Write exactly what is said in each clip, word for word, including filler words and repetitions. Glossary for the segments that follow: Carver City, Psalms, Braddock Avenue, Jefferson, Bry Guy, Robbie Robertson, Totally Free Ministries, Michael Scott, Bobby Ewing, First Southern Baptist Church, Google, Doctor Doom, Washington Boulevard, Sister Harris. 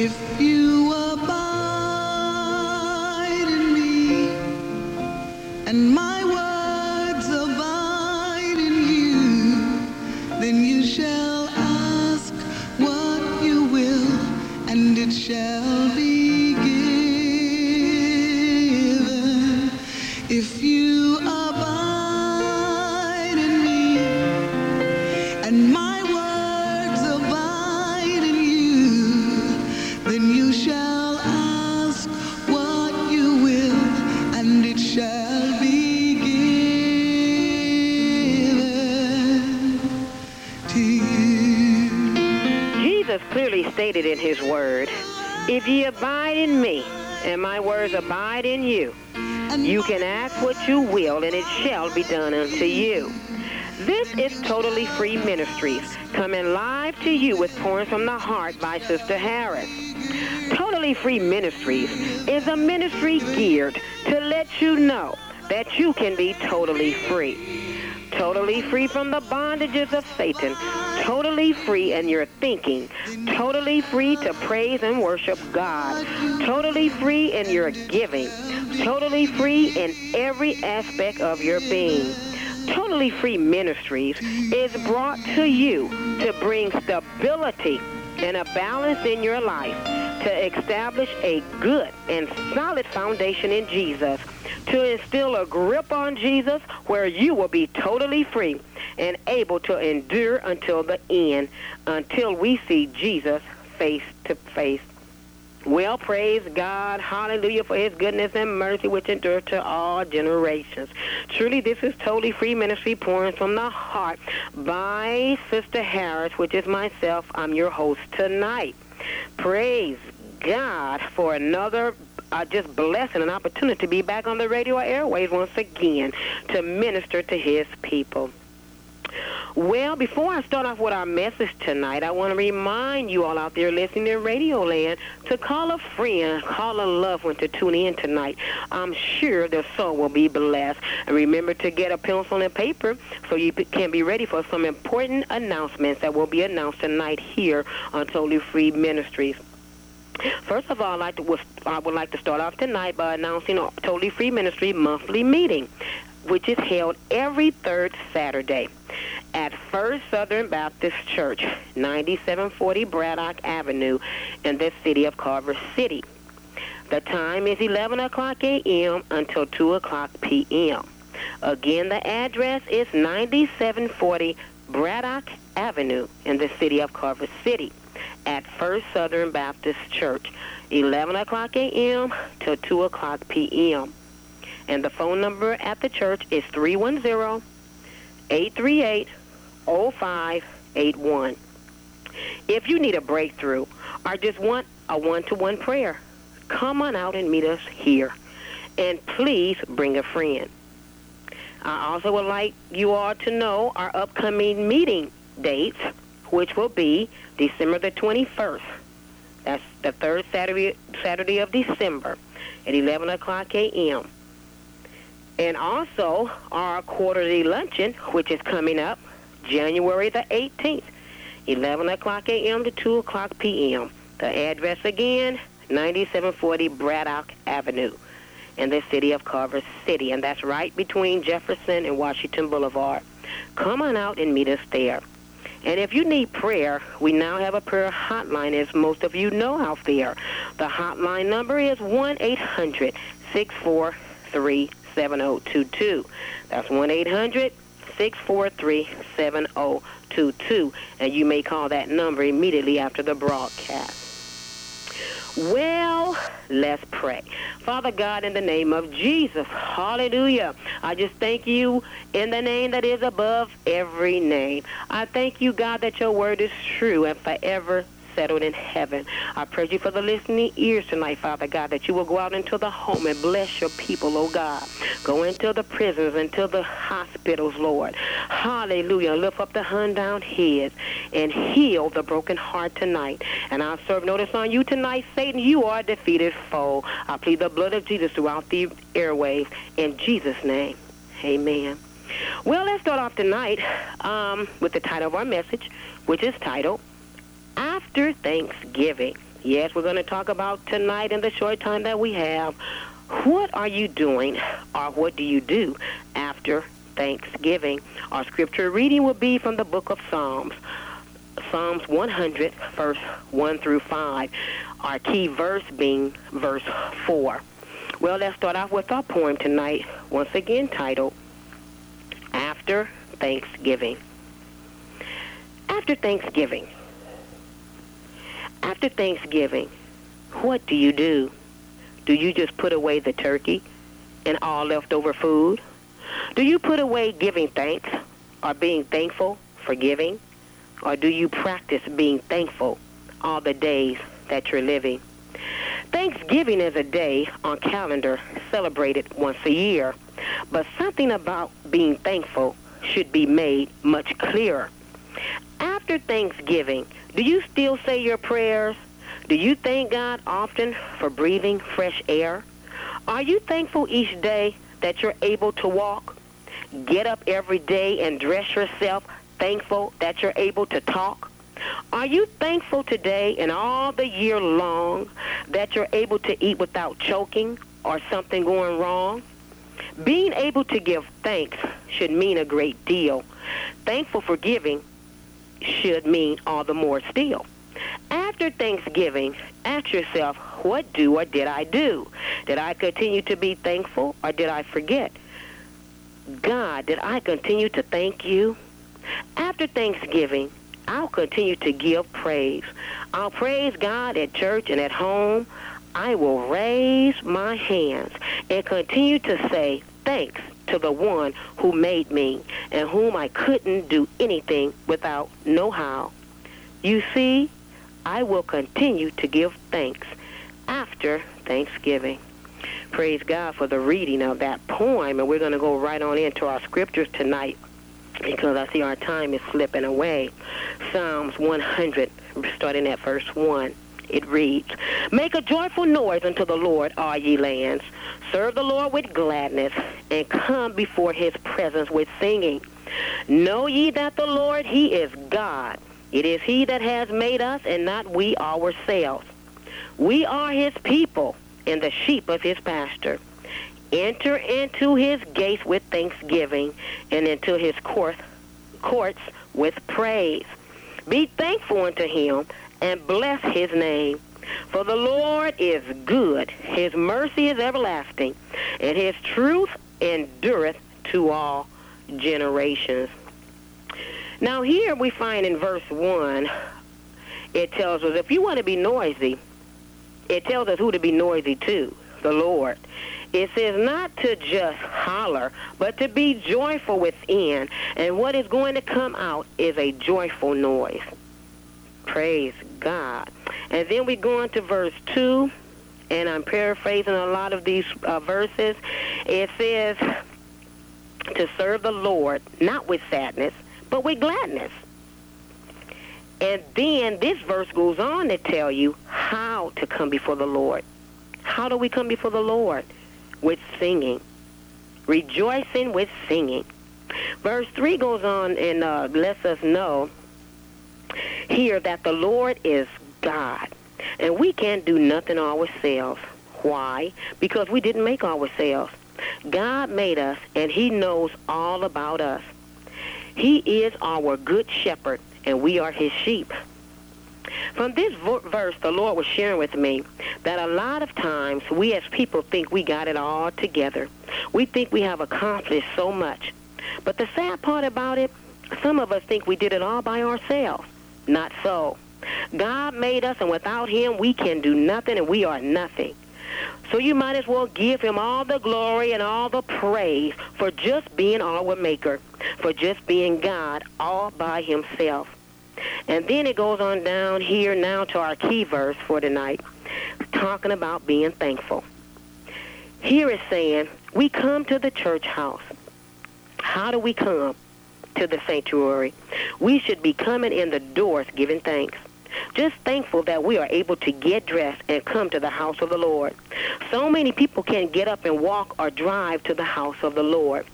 If you abide in me, and my words abide in you, then you shall ask what you will, and it shall be given. If you abide in me, and my clearly stated in his word, if ye abide in me and my words abide in you, you can ask what you will and it shall be done unto you. This is Totally Free Ministries, coming live to you with Pouring from the Heart by Sister Harris. Totally Free Ministries is a ministry geared to let you know that you can be totally free. Totally free from the bondages of Satan, totally free in your thinking, totally free to praise and worship God, totally free in your giving, totally free in every aspect of your being. Totally Free Ministries is brought to you to bring stability and a balance in your life, to establish a good and solid foundation in Jesus, to instill a grip on Jesus where you will be totally free and able to endure until the end, until we see Jesus face to face. Well, praise God, hallelujah, for his goodness and mercy, which endures to all generations. Truly, this is Totally Free Ministry, Pouring from the Heart by Sister Harris, which is myself. I'm your host tonight. Praise God for another Uh, just blessing an opportunity to be back on the radio airwaves once again to minister to his people. Well, before I start off with our message tonight, I want to remind you all out there listening in Radio Land to call a friend, call a loved one to tune in tonight. I'm sure their soul will be blessed. And remember to get a pencil and paper so you can be ready for some important announcements that will be announced tonight here on Totally Free Ministries. First of all, I'd like to, I would like to start off tonight by announcing a Totally Free Ministry monthly meeting, which is held every third Saturday at First Southern Baptist Church, ninety-seven forty Braddock Avenue in the city of Carver City. The time is eleven o'clock a.m. until two o'clock p.m. Again, the address is ninety-seven forty Braddock Avenue in the city of Carver City, at First Southern Baptist Church, eleven o'clock a.m. to two o'clock p.m. And the phone number at the church is three one zero, eight three eight, zero five eight one. If you need a breakthrough or just want a one-to-one prayer, come on out and meet us here. And please bring a friend. I also would like you all to know our upcoming meeting dates, which will be December the twenty-first. That's the third Saturday Saturday of December at eleven o'clock a.m. And also our quarterly luncheon, which is coming up January the eighteenth, eleven o'clock a.m. to two o'clock p.m. The address again, ninety-seven forty Braddock Avenue in the city of Carver City. And that's right between Jefferson and Washington Boulevard. Come on out and meet us there. And if you need prayer, we now have a prayer hotline, as most of you know out there. The hotline number is one eight hundred, six four three, seven zero two two. That's one eight hundred, six four three, seven zero two two. And you may call that number immediately after the broadcast. Well, let's pray. Father God, in the name of Jesus, hallelujah, I just thank you in the name that is above every name. I thank you, God, that your word is true and forever settled in heaven. I pray you for the listening ears tonight, Father God, that you will go out into the home and bless your people, oh God. Go into the prisons, into the hospitals, Lord. Hallelujah. Lift up the hung down heads and heal the broken heart tonight. And I serve notice on you tonight, Satan, you are a defeated foe. I plead the blood of Jesus throughout the airwaves. In Jesus' name, amen. Well, let's start off tonight um, with the title of our message, which is titled, After Thanksgiving. yes, we're going to talk about tonight in the short time that we have. What are you doing, or what do you do after Thanksgiving? Our scripture reading will be from the book of Psalms, Psalms one hundred, verse one through five, our key verse being verse four. Well, let's start off with our poem tonight, once again titled, After Thanksgiving. After Thanksgiving. After Thanksgiving, what do you do? Do you just put away the turkey and all leftover food? Do you put away giving thanks or being thankful for giving? Or do you practice being thankful all the days that you're living? Thanksgiving is a day on calendar celebrated once a year, but something about being thankful should be made much clearer. After Thanksgiving, do you still say your prayers? Do you thank God often for breathing fresh air? Are you thankful each day that you're able to walk? Get up every day and dress yourself, thankful that you're able to talk? Are you thankful today and all the year long that you're able to eat without choking or something going wrong? Being able to give thanks should mean a great deal. Thankful for giving should mean all the more still. After Thanksgiving, ask yourself, what do or did I do? Did I continue to be thankful or did I forget? God, did I continue to thank you? After Thanksgiving, I'll continue to give praise. I'll praise God at church and at home. I will raise my hands and continue to say thanks to the one who made me and whom I couldn't do anything without no how. You see, I will continue to give thanks after Thanksgiving. Praise God for the reading of that poem, and we're going to go right on into our scriptures tonight, because I see our time is slipping away. Psalms one hundred, starting at verse one, it reads, Make a joyful noise unto the Lord, all ye lands. Serve the Lord with gladness, and come before his presence with singing. Know ye that the Lord, he is God. It is he that has made us, and not we ourselves. We are his people, and the sheep of his pasture. Enter into his gates with thanksgiving, and into his court, courts with praise. Be thankful unto him, and bless his name. For the Lord is good, his mercy is everlasting, and his truth endureth to all generations. Now here we find in verse one, it tells us if you want to be noisy, it tells us who to be noisy to, the Lord. It says not to just holler, but to be joyful within. And what is going to come out is a joyful noise. Praise God. And then we go on to verse two, and I'm paraphrasing a lot of these uh, verses. It says to serve the Lord, not with sadness, but with gladness. And then this verse goes on to tell you how to come before the Lord. How do we come before the Lord? With singing. Rejoicing with singing. Verse three goes on and uh, lets us know here that the Lord is God. And we can't do nothing ourselves. Why? Because we didn't make ourselves. God made us, and he knows all about us. He is our good shepherd, and we are his sheep. From this vo- verse, the Lord was sharing with me that a lot of times we as people think we got it all together. We think we have accomplished so much. But the sad part about it, some of us think we did it all by ourselves. Not so. God made us, and without him, we can do nothing, and we are nothing. So you might as well give him all the glory and all the praise for just being our maker, for just being God all by himself. And then it goes on down here now to our key verse for tonight, talking about being thankful. Here it's saying, we come to the church house. How do we come to the sanctuary? We should be coming in the doors giving thanks. Just thankful that we are able to get dressed and come to the house of the Lord. So many people can't get up and walk or drive to the house of the Lord.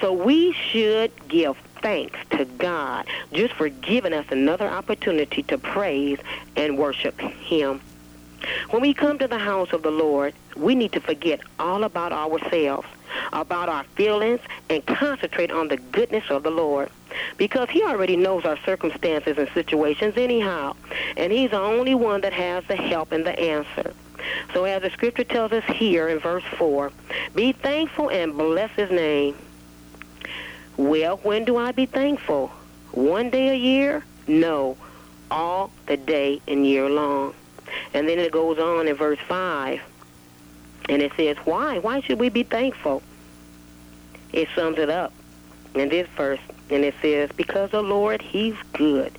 So we should give thanks to God just for giving us another opportunity to praise and worship him. When we come to the house of the Lord, we need to forget all about ourselves, about our feelings, and concentrate on the goodness of the Lord, because he already knows our circumstances and situations anyhow, and he's the only one that has the help and the answer. So as the scripture tells us here in verse four, be thankful and bless his name. Well, when do I be thankful? One day a year? No, all the day and year long. And then it goes on in verse five, and it says, why? Why should we be thankful? It sums it up in this verse, and it says, because the Lord, he's good.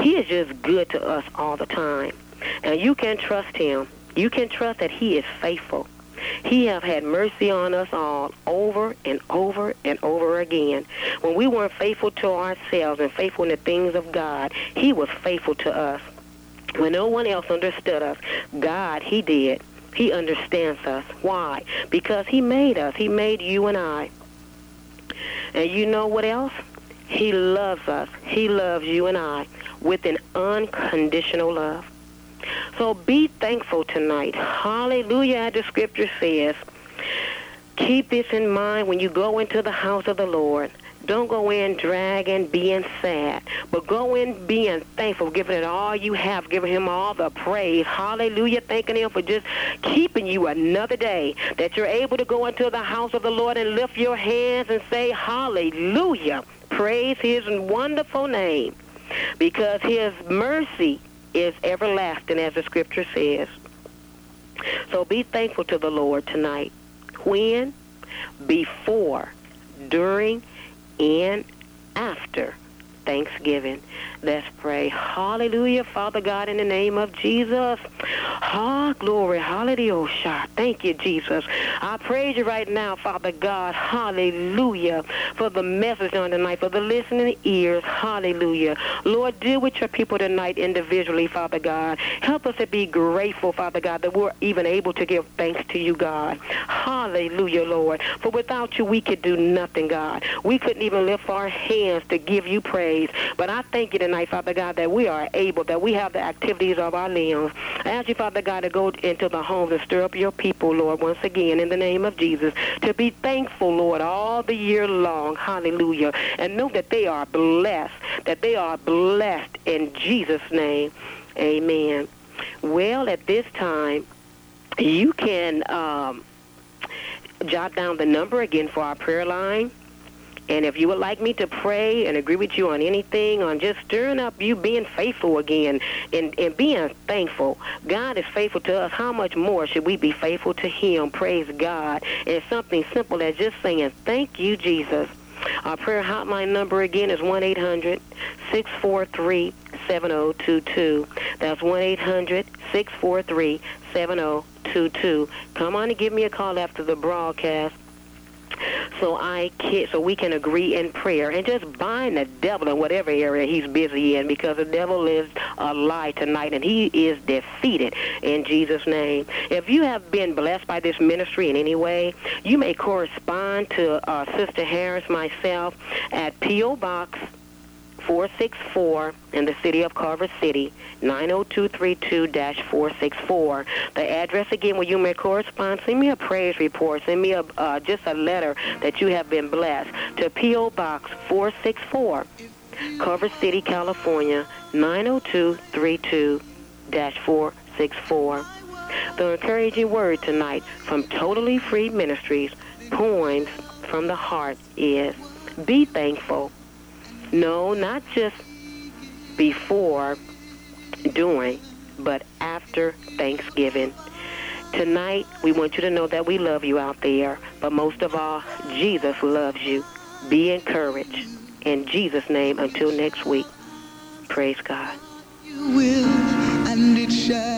He is just good to us all the time, and you can trust him. You can trust that he is faithful. He have had mercy on us all over and over and over again. When we weren't faithful to ourselves and faithful in the things of God, he was faithful to us. When no one else understood us, God, he did. He understands us. Why? Because he made us. He made you and I. And you know what else? He loves us. He loves you and I with an unconditional love. So be thankful tonight. Hallelujah, as the scripture says. Keep this in mind when you go into the house of the Lord. Don't go in dragging, being sad, but go in being thankful, giving it all you have, giving him all the praise. Hallelujah, thanking him for just keeping you another day, that you're able to go into the house of the Lord and lift your hands and say, hallelujah, praise his wonderful name, because his mercy is everlasting, as the scripture says. So be thankful to the Lord tonight. When? Before, during, and after Thanksgiving. Let's pray. Hallelujah, Father God, in the name of Jesus. Ha, glory, hallelujah. Thank you, Jesus. I praise you right now, Father God, hallelujah, for the message on tonight, for the listening ears, hallelujah. Lord, deal with your people tonight individually, Father God. Help us to be grateful, Father God, that we're even able to give thanks to you, God. Hallelujah, Lord, for without you, we could do nothing, God. We couldn't even lift our hands to give you praise, but I thank you tonight, Father God, that we are able, that we have the activities of our limbs. I ask you, Father God, to go into the homes and stir up your people, Lord, once again, in the name of Jesus, to be thankful, Lord, all the year long. Hallelujah. And know that they are blessed, that they are blessed in Jesus' name. Amen. Well, at this time, you can um, jot down the number again for our prayer line. And if you would like me to pray and agree with you on anything, on just stirring up you being faithful again and, and being thankful, God is faithful to us. How much more should we be faithful to him? Praise God. And something simple as just saying, thank you, Jesus. Our prayer hotline number again is one eight hundred, six four three, seven oh two two. That's one eight hundred, six four three, seven oh two two. Come on and give me a call after the broadcast, So I can, so we can agree in prayer and just bind the devil in whatever area he's busy in, because the devil is a lie tonight, and he is defeated in Jesus' name. If you have been blessed by this ministry in any way, you may correspond to uh, Sister Harris, myself, at P O. Box four six four in the city of Carver City, nine oh two three two, four six four. The address again where you may correspond. Send me a praise report. Send me a, uh, just a letter that you have been blessed to P O. Box four six four, Carver City, California, nine oh two three two, four six four. The encouraging word tonight from Totally Free Ministries, Poems from the Heart, is be thankful. No, not just before, during, but after Thanksgiving. Tonight, we want you to know that we love you out there. But most of all, Jesus loves you. Be encouraged. In Jesus' name, until next week. Praise God. You will, and it shall.